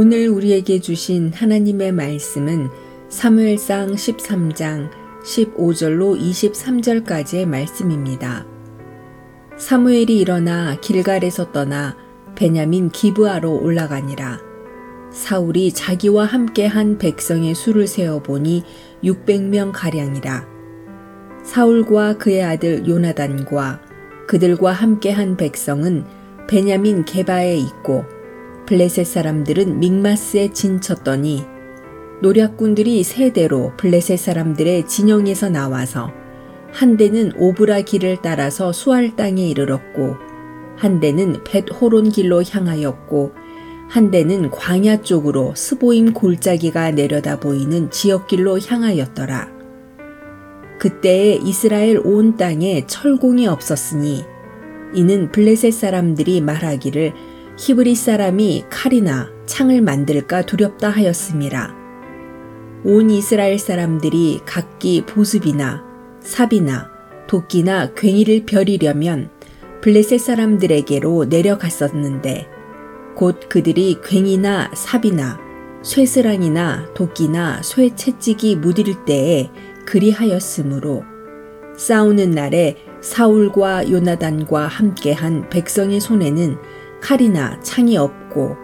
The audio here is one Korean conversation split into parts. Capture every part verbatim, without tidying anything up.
오늘 우리에게 주신 하나님의 말씀은 사무엘상 십삼 장 십오 절로 이십삼 절까지의 말씀입니다. 사무엘이 일어나 길갈에서 떠나 베냐민 기브아로 올라가니라. 사울이 자기와 함께 한 백성의 수를 세어보니 육백 명 가량이라. 사울과 그의 아들 요나단과 그들과 함께 한 백성은 베냐민 개바에 있고 블레셋 사람들은 믹마스에 진쳤더니 노략군들이 세 대로 블레셋 사람들의 진영에서 나와서 한 대는 오브라 길을 따라서 수할 땅에 이르렀고 한 대는 벳호론 길로 향하였고 한 대는 광야 쪽으로 스보임 골짜기가 내려다 보이는 지역길로 향하였더라. 그때에 이스라엘 온 땅에 철공이 없었으니 이는 블레셋 사람들이 말하기를 히브리 사람이 칼이나 창을 만들까 두렵다 하였음이라. 온 이스라엘 사람들이 각기 보습이나 삽이나 도끼나 괭이를 벼리려면 블레셋 사람들에게로 내려갔었는데 곧 그들이 괭이나 삽이나 쇠스랑이나 도끼나 쇠채찍이 무딜 때에 그리하였으므로 싸우는 날에 사울과 요나단과 함께한 백성의 손에는 칼이나 창이 없고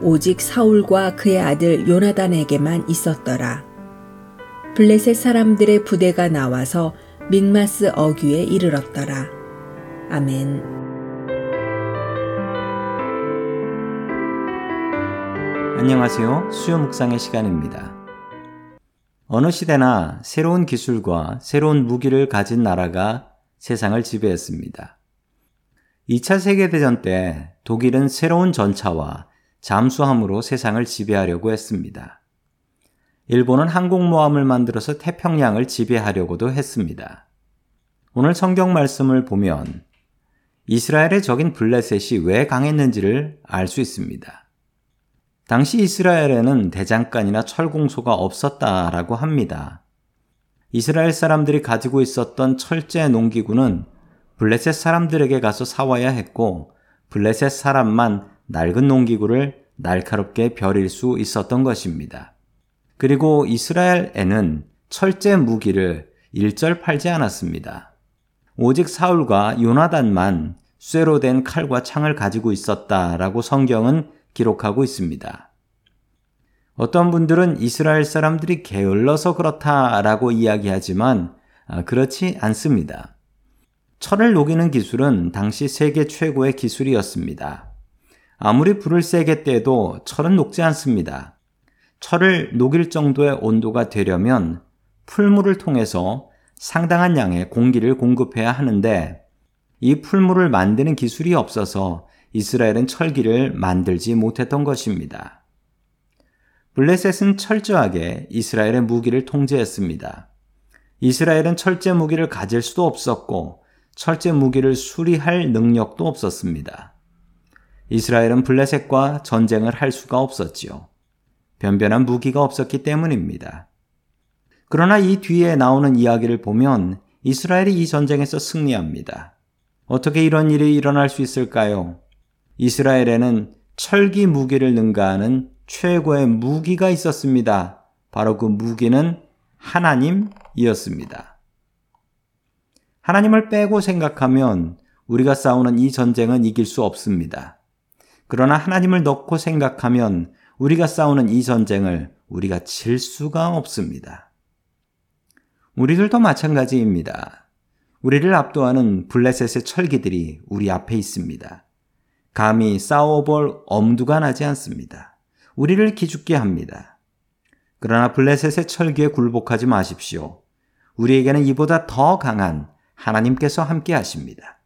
오직 사울과 그의 아들 요나단에게만 있었더라. 블레셋 사람들의 부대가 나와서 믹마스 어귀에 이르렀더라. 아멘. 안녕하세요. 수요 묵상의 시간입니다. 어느 시대나 새로운 기술과 새로운 무기를 가진 나라가 세상을 지배했습니다. 이 차 세계대전 때 독일은 새로운 전차와 잠수함으로 세상을 지배하려고 했습니다. 일본은 항공모함을 만들어서 태평양을 지배하려고도 했습니다. 오늘 성경 말씀을 보면 이스라엘의 적인 블레셋이 왜 강했는지를 알 수 있습니다. 당시 이스라엘에는 대장간이나 철공소가 없었다라고 합니다. 이스라엘 사람들이 가지고 있었던 철제 농기구는 블레셋 사람들에게 가서 사와야 했고 블레셋 사람만 낡은 농기구를 날카롭게 벼릴 수 있었던 것입니다. 그리고 이스라엘에는 철제 무기를 일절 팔지 않았습니다. 오직 사울과 요나단만 쇠로 된 칼과 창을 가지고 있었다라고 성경은 기록하고 있습니다. 어떤 분들은 이스라엘 사람들이 게을러서 그렇다라고 이야기하지만 그렇지 않습니다. 철을 녹이는 기술은 당시 세계 최고의 기술이었습니다. 아무리 불을 세게 떼도 철은 녹지 않습니다. 철을 녹일 정도의 온도가 되려면 풀물을 통해서 상당한 양의 공기를 공급해야 하는데 이 풀물을 만드는 기술이 없어서 이스라엘은 철기를 만들지 못했던 것입니다. 블레셋은 철저하게 이스라엘의 무기를 통제했습니다. 이스라엘은 철제 무기를 가질 수도 없었고 철제 무기를 수리할 능력도 없었습니다. 이스라엘은 블레셋과 전쟁을 할 수가 없었지요. 변변한 무기가 없었기 때문입니다. 그러나 이 뒤에 나오는 이야기를 보면 이스라엘이 이 전쟁에서 승리합니다. 어떻게 이런 일이 일어날 수 있을까요? 이스라엘에는 철기 무기를 능가하는 최고의 무기가 있었습니다. 바로 그 무기는 하나님이었습니다. 하나님을 빼고 생각하면 우리가 싸우는 이 전쟁은 이길 수 없습니다. 그러나 하나님을 넣고 생각하면 우리가 싸우는 이 전쟁을 우리가 질 수가 없습니다. 우리들도 마찬가지입니다. 우리를 압도하는 블레셋의 철기들이 우리 앞에 있습니다. 감히 싸워볼 엄두가 나지 않습니다. 우리를 기죽게 합니다. 그러나 블레셋의 철기에 굴복하지 마십시오. 우리에게는 이보다 더 강한 하나님께서 함께 하십니다.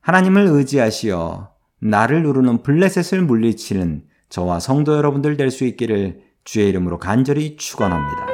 하나님을 의지하시어 나를 누르는 블레셋을 물리치는 저와 성도 여러분들 될 수 있기를 주의 이름으로 간절히 축원합니다.